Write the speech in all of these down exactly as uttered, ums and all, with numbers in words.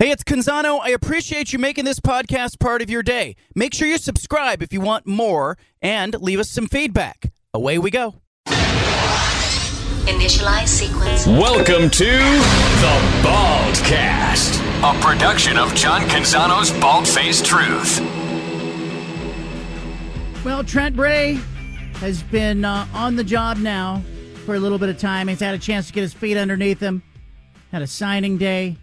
Hey, it's Canzano. I appreciate you making this podcast part of your day. Make sure you subscribe if you want more and leave us some feedback. Away we go. Initialize sequence. Welcome to The Baldcast, a production of John Canzano's Bald-Faced Truth. Well, Trent Bray has been uh, on the job now for a little bit of time. He's had a chance to get his feet underneath him. Had a signing day.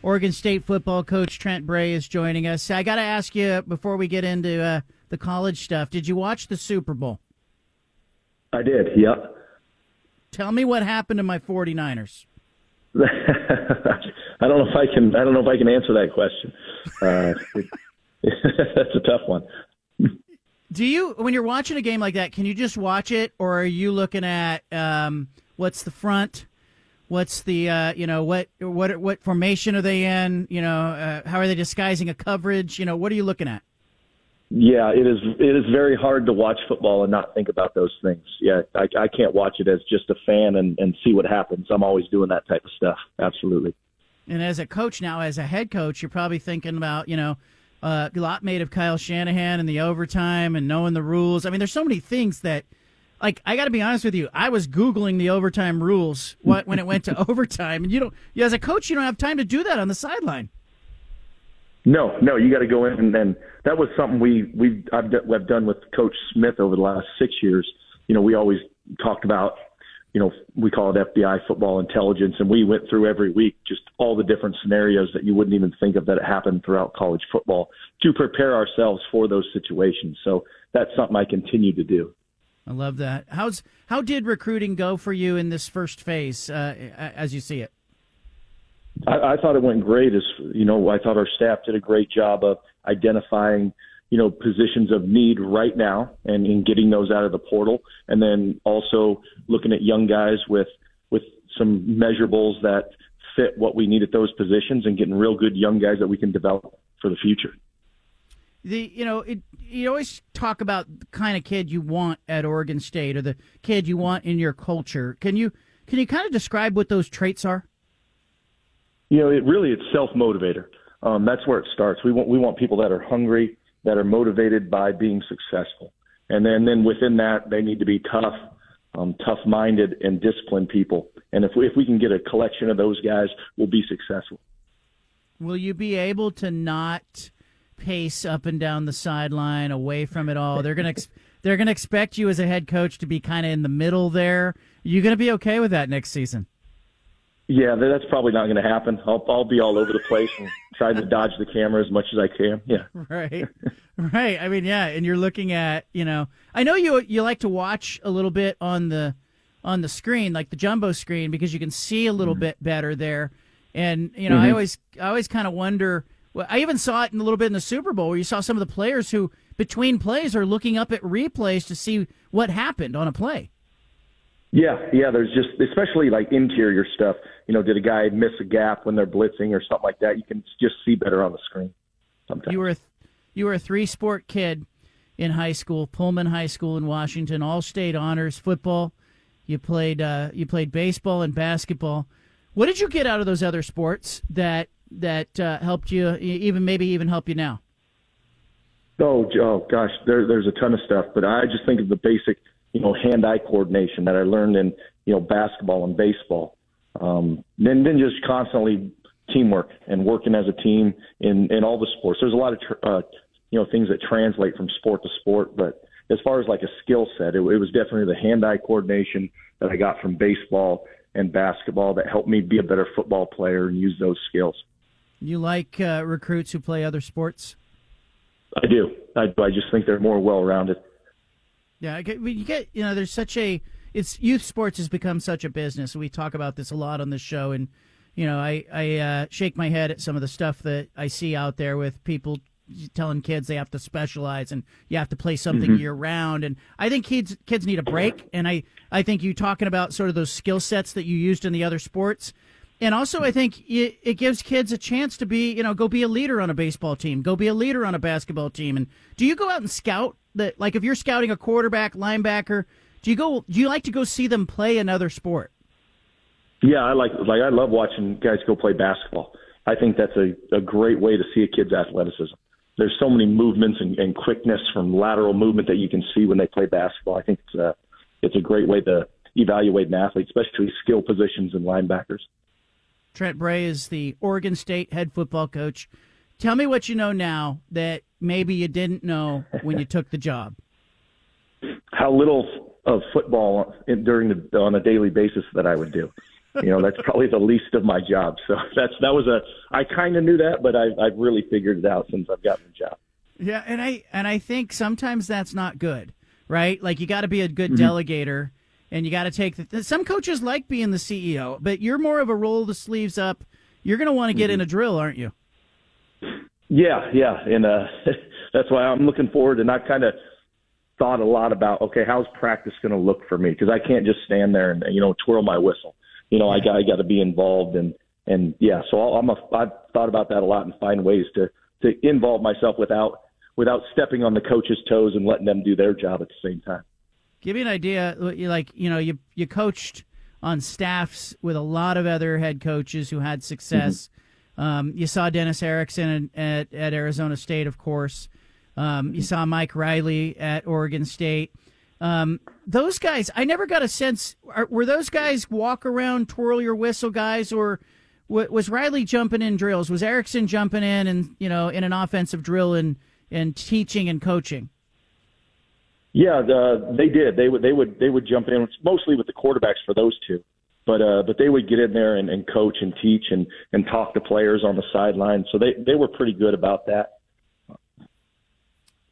Oregon State football coach Trent Bray is joining us. I got to ask you before we get into uh, the college stuff, did you watch the Super Bowl? I did, yep. Tell me what happened to my 49ers. I don't know if I can I don't know if I can answer that question. Uh, that's a tough one. Do you, when you're watching a game like that, can you just watch it, or are you looking at um, what's the front, what's the, uh, you know, what what what formation are they in, you know, uh, how are they disguising a coverage, you know, what are you looking at? Yeah, it is it is very hard to watch football and not think about those things. Yeah, I, I can't watch it as just a fan and, and see what happens. I'm always doing that type of stuff, absolutely. And as a coach now, as a head coach, you're probably thinking about, you know, Uh, a lot made of Kyle Shanahan and the overtime and knowing the rules. I mean, there's so many things that, like, I got to be honest with you. I was Googling the overtime rules what, when it went to overtime, and you don't, you, as a coach, you don't have time to do that on the sideline. No, no, you got to go in, and, and that was something we we I've, I've done with Coach Smith over the last six years. You know, we always talked about, you know, we call it F B I football intelligence, and we went through every week just all the different scenarios that you wouldn't even think of that happened throughout college football to prepare ourselves for those situations. So that's something I continue to do. I love that. How's how did recruiting go for you in this first phase, uh, as you see it? I, I thought it went great. As you know, I thought our staff did a great job of identifying, you know, positions of need right now and in getting those out of the portal. And then also looking at young guys with, with some measurables that fit what we need at those positions and getting real good young guys that we can develop for the future. The, you know, it, you always talk about the kind of kid you want at Oregon State or the kid you want in your culture. Can you, can you kind of describe what those traits are? You know, it really, it's self-motivator. Um, that's where it starts. We want, we want people that are hungry, that are motivated by being successful. And then, then within that, they need to be tough, um, tough-minded, and disciplined people. And if we, if we can get a collection of those guys, we'll be successful. Will you be able to not pace up and down the sideline, away from it all? They're going to they're going to expect you as a head coach to be kind of in the middle there. Are you going to be okay with that next season? Yeah, that's probably not going to happen. I'll, I'll be all over the place and try to dodge the camera as much as I can. Yeah, right, right. I mean, yeah, and you're looking at, you know, I know you you like to watch a little bit on the on the screen, like the jumbo screen, because you can see a little mm-hmm. bit better there. And you know, mm-hmm. I always I always kind of wonder. Well, I even saw it in a little bit in the Super Bowl where you saw some of the players who between plays are looking up at replays to see what happened on a play. Yeah, yeah, there's just, especially like interior stuff, you know, did a guy miss a gap when they're blitzing or something like that? You can just see better on the screen sometimes. You were a, you were a three-sport kid in high school, Pullman High School in Washington, all-state honors football. You played uh, you played baseball and basketball. What did you get out of those other sports that that uh, helped you, even maybe even help you now? Oh, oh gosh, there, there's a ton of stuff, but I just think of the basic – you know, hand-eye coordination that I learned in, you know, basketball and baseball. Um, then, then just constantly teamwork and working as a team in, in all the sports. There's a lot of, tr- uh, you know, things that translate from sport to sport. But as far as like a skill set, it, it was definitely the hand-eye coordination that I got from baseball and basketball that helped me be a better football player and use those skills. You like uh, recruits who play other sports? I do. I do. I just think they're more well-rounded. Yeah, you get, you know, there's such a, it's, youth sports has become such a business. We talk about this a lot on the show, and, you know, I, I uh, shake my head at some of the stuff that I see out there with people telling kids they have to specialize and you have to play something mm-hmm. year round. And I think kids kids need a break. And I, I think you talking about sort of those skill sets that you used in the other sports. And also, I think it, it gives kids a chance to be, you know, go be a leader on a baseball team, go be a leader on a basketball team. And do you go out and scout? That, like, if you're scouting a quarterback, linebacker, do you go? Do you like to go see them play another sport? Yeah, I like like I love watching guys go play basketball. I think that's a, a great way to see a kid's athleticism. There's so many movements and, and quickness from lateral movement that you can see when they play basketball. I think it's a, it's a great way to evaluate an athlete, especially skill positions and linebackers. Trent Bray is the Oregon State head football coach. Tell me what you know now that maybe you didn't know when you took the job. How little of football during the, on a daily basis that I would do. You know, that's probably the least of my job. So that's that was a I kind of knew that, but I, I've really figured it out since I've gotten the job. Yeah, and I and I think sometimes that's not good, right? Like you got to be a good mm-hmm. delegator, and you got to take the. Some coaches like being the C E O, but you're more of a roll the sleeves up. You're going to want to get mm-hmm. in a drill, aren't you? Yeah, yeah, and uh, that's why I'm looking forward, and I've kind of thought a lot about okay, how's practice going to look for me? Because I can't just stand there and you know twirl my whistle. You know, I got I got to be involved, and, and yeah. So I'll, I'm a, I've thought about that a lot and find ways to, to involve myself without without stepping on the coach's toes and letting them do their job at the same time. Give you an idea, like you know, you you coached on staffs with a lot of other head coaches who had success. Mm-hmm. Um, you saw Dennis Erickson at at Arizona State, of course. Um, you saw Mike Riley at Oregon State. Um, those guys, I never got a sense, are, were those guys walk around, twirl your whistle guys, or w- was Riley jumping in drills? Was Erickson jumping in and, you know, in an offensive drill and, and teaching and coaching? Yeah, the, they did. They would, they would, they would jump in mostly with the quarterbacks for those two, but, uh, but they would get in there and, and coach and teach and, and talk to players on the sideline. So they, they were pretty good about that.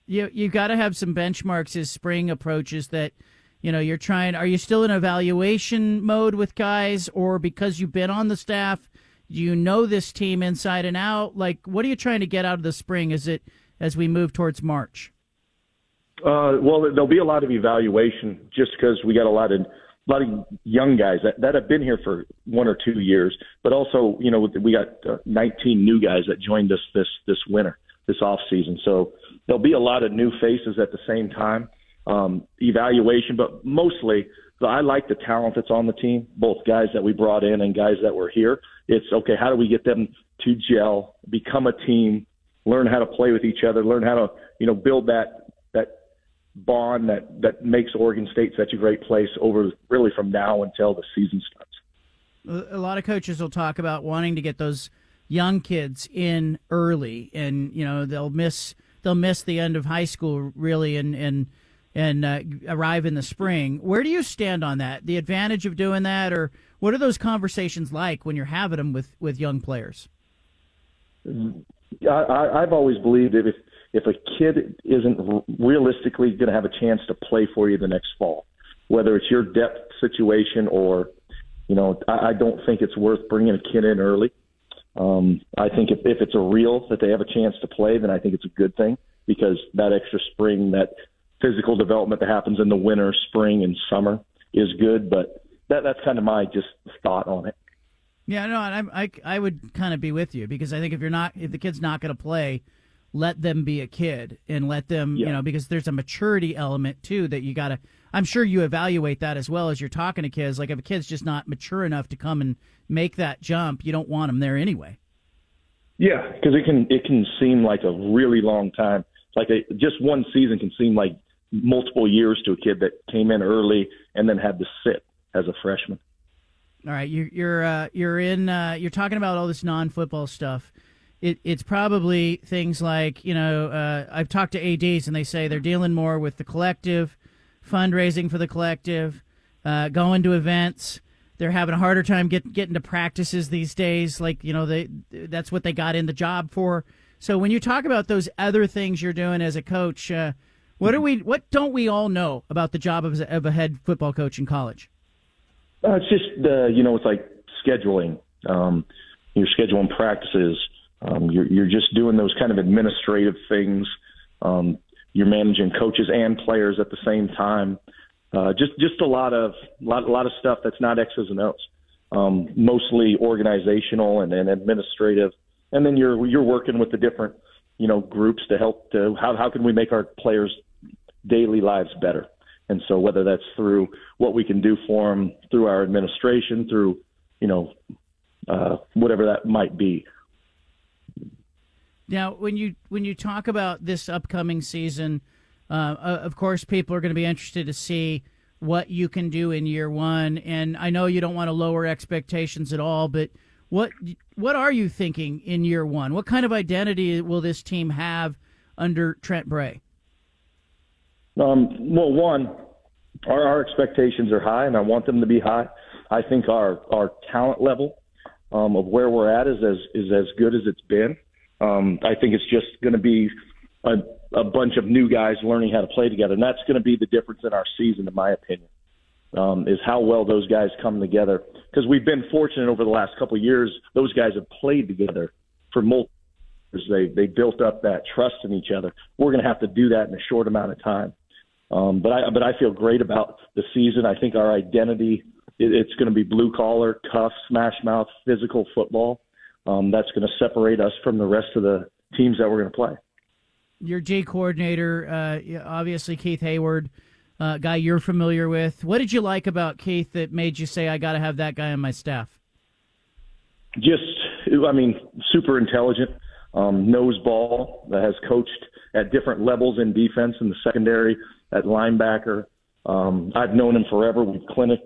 You you got to have some benchmarks as spring approaches that, you know, you're trying. Are you still in evaluation mode with guys, or because you've been on the staff, you know this team inside and out? Like, what are you trying to get out of the spring? Is it as we move towards March? Uh, well, there'll be a lot of evaluation just because we got a lot of a lot of young guys that, that have been here for one or two years, but also you know we got nineteen new guys that joined us this this winter, this off season, so. There'll be a lot of new faces at the same time, um, evaluation, but mostly I like the talent that's on the team, both guys that we brought in and guys that were here. It's, okay, how do we get them to gel, become a team, learn how to play with each other, learn how to, you know, build that that bond that, that makes Oregon State such a great place over really from now until the season starts. A lot of coaches will talk about wanting to get those young kids in early, and, you know, they'll miss – they'll miss the end of high school really and and and uh, arrive in the spring. Where do you stand on that? The advantage of doing that, or what are those conversations like when you're having them with, with young players? I, I, I've always believed that if if a kid isn't realistically going to have a chance to play for you the next fall, whether it's your depth situation or you know, I, I don't think it's worth bringing a kid in early. Um, I think if, if it's a real that they have a chance to play, then I think it's a good thing because that extra spring, that physical development that happens in the winter, spring, and summer is good. But that that's kind of my just thought on it. Yeah, no, I I, I would kind of be with you because I think if you're not, if the kid's not going to play, let them be a kid and let them, yeah. you know, because there's a maturity element too that you got to. I'm sure you evaluate that as well as you're talking to kids. Like if a kid's just not mature enough to come and make that jump, you don't want them there anyway. Yeah, because it can it can seem like a really long time. Like a, just one season can seem like multiple years to a kid that came in early and then had to sit as a freshman. All right, you're you're uh, you're in uh, you're talking about all this non-football stuff. It, it's probably things like you know uh, I've talked to A Ds and they say they're dealing more with the collective. Fundraising for the collective, uh, going to events. They're having a harder time get, getting to practices these days. Like, you know, they that's what they got in the job for. So when you talk about those other things you're doing as a coach, uh, what are we? What don't we all know about the job of, of a head football coach in college? Uh, it's just, uh, you know, it's like scheduling. Um, you're scheduling practices. Um, you're, you're just doing those kind of administrative things. Um You're managing coaches and players at the same time. Uh, just just a lot of lot a lot of stuff that's not X's and O's. Um, mostly organizational and, and administrative. And then you're you're working with the different you know groups to help to how how can we make our players' daily lives better. And so whether that's through what we can do for them, through our administration, through you know uh, whatever that might be. Now, when you when you talk about this upcoming season, uh, of course, people are going to be interested to see what you can do in year one. And I know you don't want to lower expectations at all, but what what are you thinking in year one? What kind of identity will this team have under Trent Bray? Um, well, one, our, our expectations are high, and I want them to be high. I think our, our talent level um, of where we're at is as is as good as it's been. Um, I think it's just going to be a, a bunch of new guys learning how to play together, and that's going to be the difference in our season, in my opinion, um, is how well those guys come together. Because we've been fortunate over the last couple of years; those guys have played together for multiple years. They they built up that trust in each other. We're going to have to do that in a short amount of time. Um, but I but I feel great about the season. I think our identity it, it's going to be blue collar, tough, smash mouth, physical football. Um, that's going to separate us from the rest of the teams that we're going to play. Your G coordinator, uh, obviously Keith Hayward, uh, guy you're familiar with. What did you like about Keith that made you say, I got to have that guy on my staff? Just, I mean, super intelligent, um, knows ball, that has coached at different levels in defense, in the secondary, at linebacker. Um, I've known him forever. We've clinic,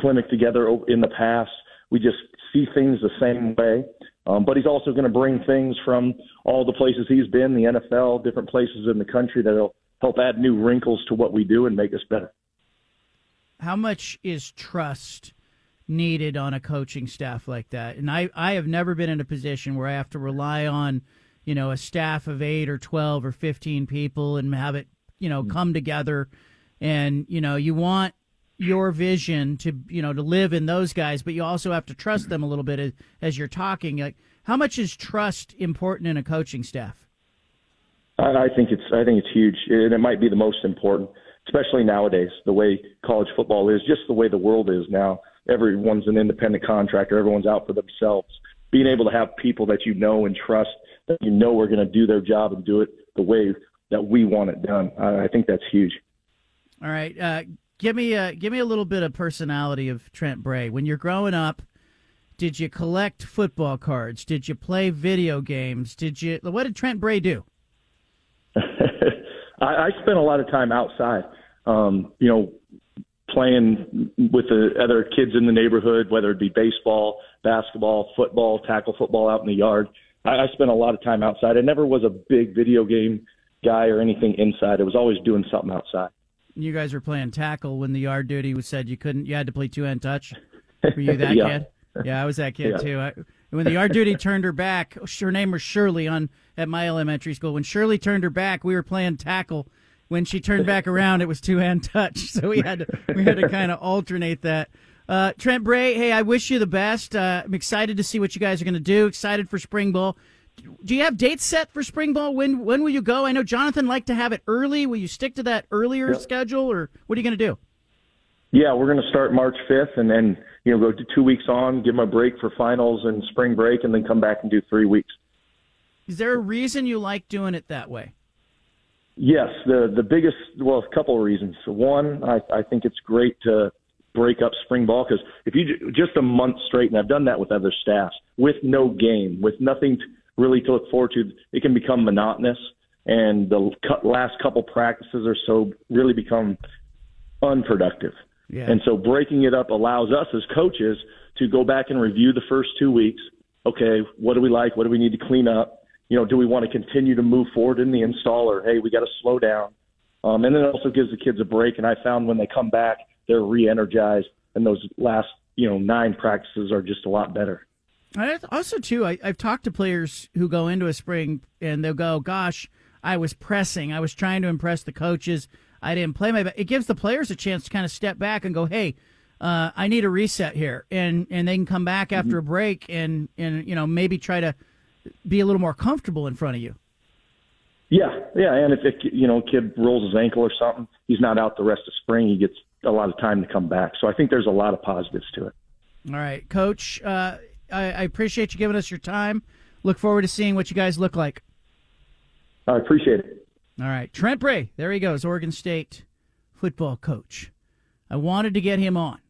clinic together in the past. We just see things the same way. Um, but he's also going to bring things from all the places he's been, the N F L, different places in the country that will help add new wrinkles to what we do and make us better. How much is trust needed on a coaching staff like that? And I, I have never been in a position where I have to rely on, you know, a staff of eight or twelve or fifteen people and have it, you know, come together. And, you know, you want your vision to, you know, to live in those guys, but you also have to trust them a little bit as, as you're talking. Like, how much is trust important in a coaching staff? I, I think it's, I think it's huge, and it might be the most important, especially nowadays, the way college football is, just the way the world is now. Everyone's an independent contractor. Everyone's out for themselves. Being able to have people that you know and trust, that you know are going to do their job and do it the way that we want it done. I, I think that's huge. All right. Uh, Give me a give me a little bit of personality of Trent Bray. When you're growing up, did you collect football cards? Did you play video games? Did you? What did Trent Bray do? I, I spent a lot of time outside, um, you know, playing with the other kids in the neighborhood, whether it be baseball, basketball, football, tackle football out in the yard. I, I spent a lot of time outside. I never was a big video game guy or anything inside. I was always doing something outside. You guys were playing tackle when the yard duty was said you couldn't. You had to play two-hand touch. Were you that yeah. kid? Yeah, I was that kid yeah. too. I, when the yard duty turned her back, her name was Shirley on at my elementary school. When Shirley turned her back, we were playing tackle. When she turned back around, it was two-hand touch. So we had to we had to kind of alternate that. Uh, Trent Bray, hey, I wish you the best. Uh, I'm excited to see what you guys are going to do. Excited for spring ball. Do you have dates set for spring ball? When when will you go? I know Jonathan liked to have it early. Will you stick to that earlier yep. schedule, or what are you going to do? Yeah, we're going to start March fifth, and then you know go to two weeks on, give them a break for finals and spring break, and then come back and do three weeks. Is there a reason you like doing it that way? Yes, the the biggest well, a couple of reasons. One, I, I think it's great to break up spring ball, because if you just a month straight, and I've done that with other staffs, with no game, with nothing. To, really to look forward to, it can become monotonous, and the last couple practices or so really become unproductive. Yeah. And so breaking it up allows us as coaches to go back and review the first two weeks. Okay, what do we like? What do we need to clean up? You know, do we want to continue to move forward in the installer? Hey, we got to slow down. Um, and then it also gives the kids a break, and I found when they come back, they're re-energized, and those last, you know, nine practices are just a lot better. Also, too, I, I've talked to players who go into a spring and they'll go, gosh, I was pressing. I was trying to impress the coaches. I didn't play my best. It gives the players a chance to kind of step back and go, hey, uh, I need a reset here. And and they can come back after a break and, and, you know, maybe try to be a little more comfortable in front of you. Yeah, yeah. And if, it, you know, a kid rolls his ankle or something, he's not out the rest of spring. He gets a lot of time to come back. So I think there's a lot of positives to it. All right, Coach. Uh, I appreciate you giving us your time. Look forward to seeing what you guys look like. I appreciate it. All right. Trent Bray, there he goes, Oregon State football coach. I wanted to get him on.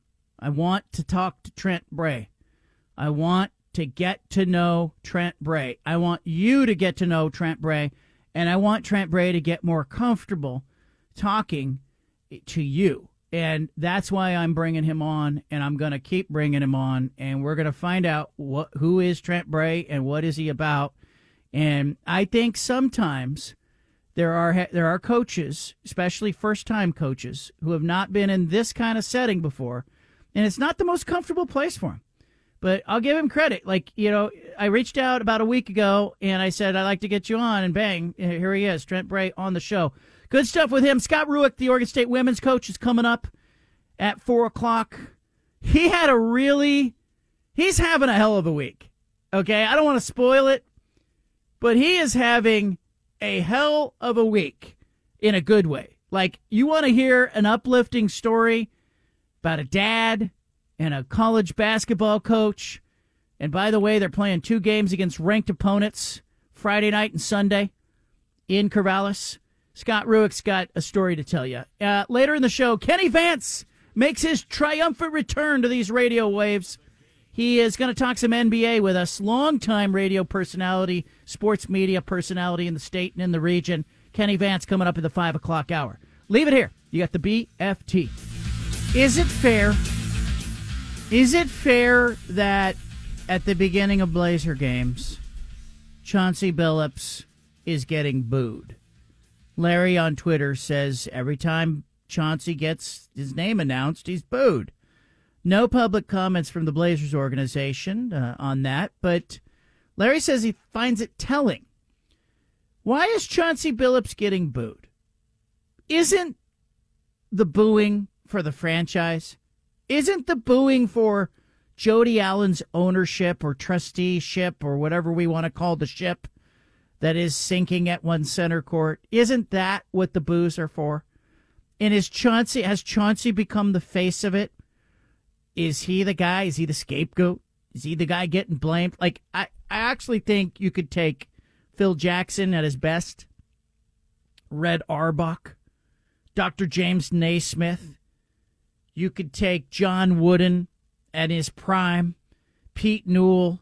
I want to talk to Trent Bray. I want to get to know Trent Bray. I want you to get to know Trent Bray, and I want Trent Bray to get more comfortable talking to you. And that's why I'm bringing him on, and I'm going to keep bringing him on, and we're going to find out what who is Trent Bray and what is he about. And I think sometimes there are there are coaches, especially first-time coaches, who have not been in this kind of setting before, and it's not the most comfortable place for him. But I'll give him credit. Like, you know, I reached out about a week ago, and I said, I'd like to get you on, and bang, here he is, Trent Bray on the show. Good stuff with him. Scott Rueck, the Oregon State women's coach, is coming up at four o'clock. He had a really – he's having a hell of a week, okay? I don't want to spoil it, but he is having a hell of a week in a good way. Like, you want to hear an uplifting story about a dad and a college basketball coach. And by the way, they're playing two games against ranked opponents Friday night and Sunday in Corvallis. Scott Rueck's got a story to tell you. Uh, later in the show, Kenny Vance makes his triumphant return to these radio waves. He is going to talk some N B A with us. Longtime radio personality, sports media personality in the state and in the region. Kenny Vance coming up at the five o'clock hour. Leave it here. You got the B F T. Is it fair? Is it fair that at the beginning of Blazer games, Chauncey Billups is getting booed? Larry on Twitter says every time Chauncey gets his name announced, he's booed. No public comments from the Blazers organization uh, on that, but Larry says he finds it telling. Why is Chauncey Billups getting booed? Isn't the booing for the franchise? Isn't the booing for Jody Allen's ownership or trusteeship or whatever we want to call the ship that is sinking at one center court? Isn't that what the boos are for? And is Chauncey, has Chauncey become the face of it? Is he the guy? Is he the scapegoat? Is he the guy getting blamed? Like, I, I actually think you could take Phil Jackson at his best, Red Auerbach, Doctor James Naismith. You could take John Wooden at his prime, Pete Newell.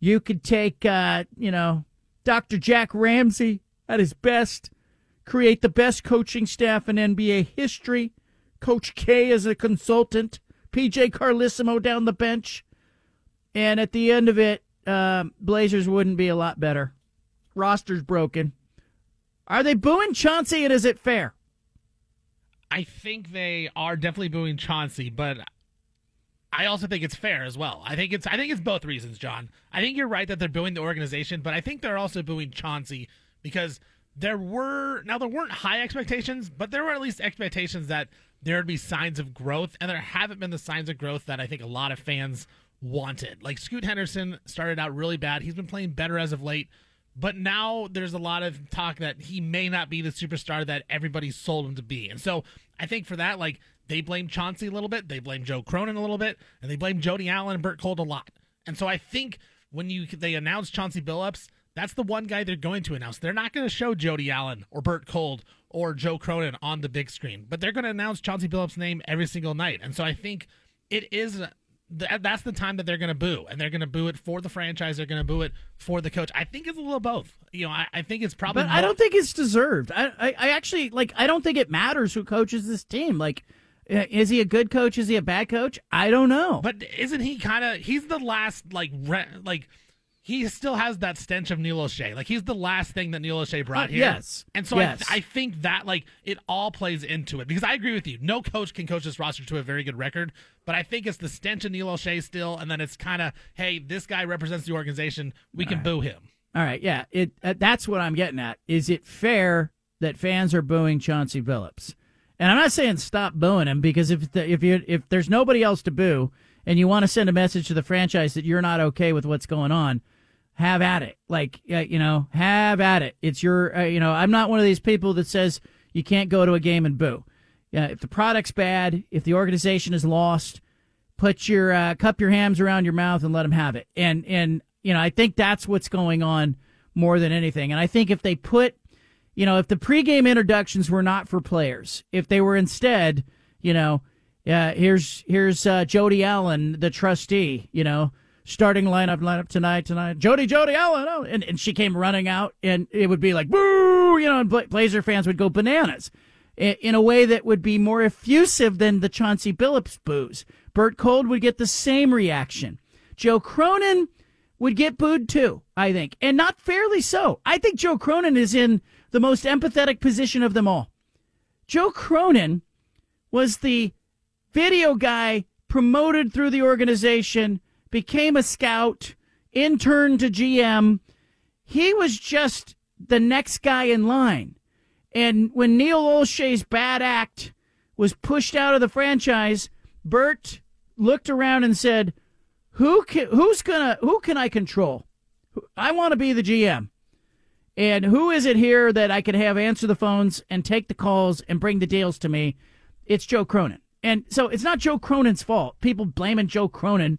You could take, uh, you know, Doctor Jack Ramsey at his best, create the best coaching staff in N B A history, Coach K as a consultant, P J. Carlissimo down the bench. And at the end of it, uh, Blazers wouldn't be a lot better. Roster's broken. Are they booing Chauncey, and is it fair? I think they are definitely booing Chauncey, but I also think it's fair as well. I think it's I think it's both reasons, John. I think you're right that they're booing the organization, but I think they're also booing Chauncey because there were now there weren't high expectations, but there were at least expectations that there would be signs of growth, and there haven't been the signs of growth that I think a lot of fans wanted. Like, Scoot Henderson started out really bad. He's been playing better as of late. But now there's a lot of talk that he may not be the superstar that everybody sold him to be. And so I think for that, like, they blame Chauncey a little bit, they blame Joe Cronin a little bit, and they blame Jody Allen and Bert Cole a lot. And so I think when you they announce Chauncey Billups, that's the one guy they're going to announce. They're not going to show Jody Allen or Bert Cole or Joe Cronin on the big screen, but they're going to announce Chauncey Billups' name every single night. And so I think it is... that's the time that they're going to boo, and they're going to boo it for the franchise. They're going to boo it for the coach. I think it's a little of both. You know, I, I think it's probably. But more- I don't think it's deserved. I, I, I actually like. I don't think it matters who coaches this team. Like, is he a good coach? Is he a bad coach? I don't know. But isn't he kind of? He's the last like re- like. He still has that stench of Neil Olshey. Like, he's the last thing that Neil Olshey brought uh, here. Yes. And so yes. I, I think that, like, it all plays into it. Because I agree with you. No coach can coach this roster to a very good record. But I think it's the stench of Neil Olshey still. And then it's kind of, hey, this guy represents the organization. We all can right. boo him. All right. Yeah. It uh, that's what I'm getting at. Is it fair that fans are booing Chauncey Billups? And I'm not saying stop booing him, because if the, if you if there's nobody else to boo and you want to send a message to the franchise that you're not okay with what's going on, have at it. Like, you know, have at it. It's your, uh, you know, I'm not one of these people that says you can't go to a game and boo. Uh, if the product's bad, if the organization is lost, put your, uh, cup your hams around your mouth and let them have it. And, and, you know, I think that's what's going on more than anything. And I think if they put, you know, if the pregame introductions were not for players, if they were instead, you know, uh, here's, here's, uh, Jody Allen, the trustee, you know, starting lineup lineup tonight, tonight. Jody, Jody Allen. Oh, and, and she came running out, and it would be like, boo, you know, and Blazer fans would go bananas in, in a way that would be more effusive than the Chauncey Billups boos. Bert Cole would get the same reaction. Joe Cronin would get booed too, I think, and not fairly so. I think Joe Cronin is in the most empathetic position of them all. Joe Cronin was the video guy promoted through the organization, became a scout, interned to G M. He was just the next guy in line. And when Neil Olshey's bad act was pushed out of the franchise, Bert looked around and said, Who can, who's gonna, who can I control? I want to be the G M. And who is it here that I can have answer the phones and take the calls and bring the deals to me? It's Joe Cronin. And so it's not Joe Cronin's fault. People blaming Joe Cronin,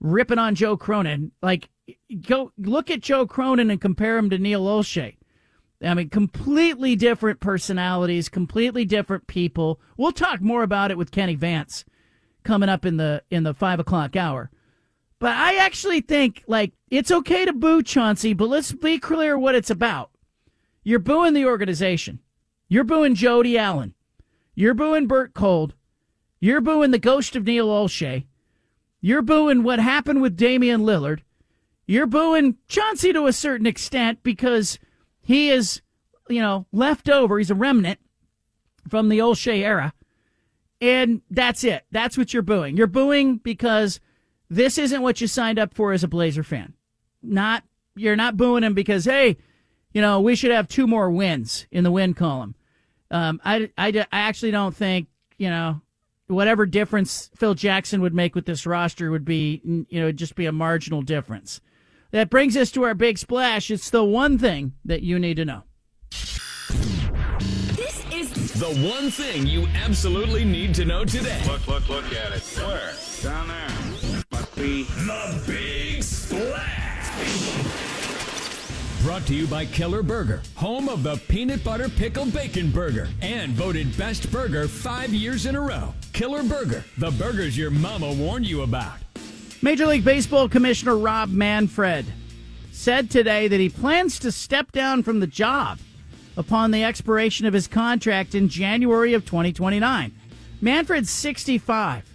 ripping on Joe Cronin. Like, go look at Joe Cronin and compare him to Neil Olshey. I mean, completely different personalities, completely different people. We'll talk more about it with Kenny Vance coming up in the in the five o'clock hour. But I actually think, like, it's okay to boo Chauncey, but let's be clear what it's about. You're booing the organization. You're booing Jody Allen. You're booing Bert Cole. You're booing the ghost of Neil Olshey. You're booing what happened with Damian Lillard. You're booing Chauncey to a certain extent because he is, you know, left over. He's a remnant from the Olshey era. And that's it. That's what you're booing. You're booing because this isn't what you signed up for as a Blazer fan. Not you're not booing him because, hey, you know, we should have two more wins in the win column. Um, I, I, I actually don't think, you know, whatever difference Phil Jackson would make with this roster would be, you know, just be a marginal difference. That brings us to our big splash. It's the one thing that you need to know. This is the one thing you absolutely need to know today. Look, look, look at it. Where? Down there. The Big Splash. Brought to you by Killer Burger, home of the peanut butter pickle bacon burger, and voted best burger five years in a row. Killer Burger, the burgers your mama warned you about. Major League Baseball Commissioner Rob Manfred said today that he plans to step down from the job upon the expiration of his contract in January of twenty twenty-nine. Manfred's sixty-five.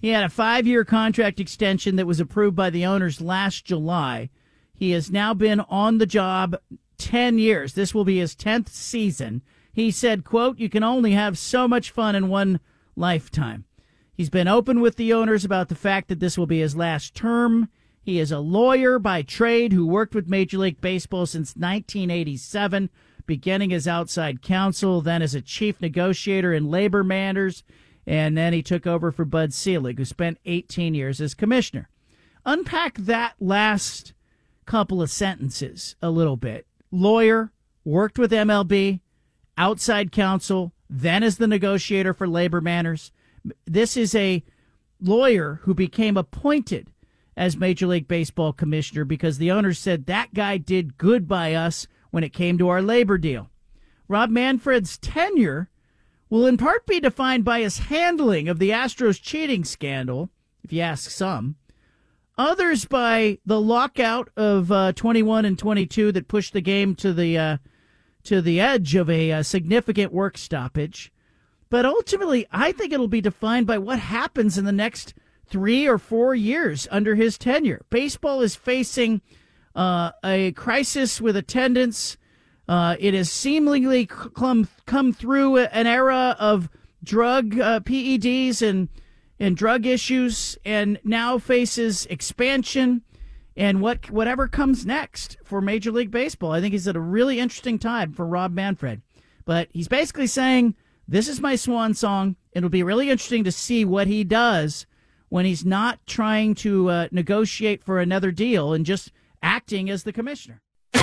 He had a five-year contract extension that was approved by the owners last July. He has now been on the job ten years. This will be his tenth season. He said, quote, "You can only have so much fun in one lifetime." He's been open with the owners about the fact that this will be his last term. He is a lawyer by trade who worked with Major League Baseball since nineteen eighty-seven, beginning as outside counsel, then as a chief negotiator in labor matters. And then he took over for Bud Selig, who spent eighteen years as commissioner. Unpack that last couple of sentences a little bit. Lawyer, worked with M L B, outside counsel, then as the negotiator for labor matters. This is a lawyer who became appointed as Major League Baseball commissioner because the owners said that guy did good by us when it came to our labor deal. Rob Manfred's tenure will in part be defined by his handling of the Astros cheating scandal, if you ask some. Others by the lockout of uh, twenty-one and twenty-two that pushed the game to the uh, to the edge of a uh, significant work stoppage. But ultimately, I think it'll be defined by what happens in the next three or four years under his tenure. Baseball is facing uh, a crisis with attendance. Uh, it has seemingly come, come through an era of drug uh, P E Ds and, and drug issues, and now faces expansion and what whatever comes next for Major League Baseball. I think he's at a really interesting time for Rob Manfred. But he's basically saying, this is my swan song. It'll be really interesting to see what he does when he's not trying to uh, negotiate for another deal and just acting as the commissioner. We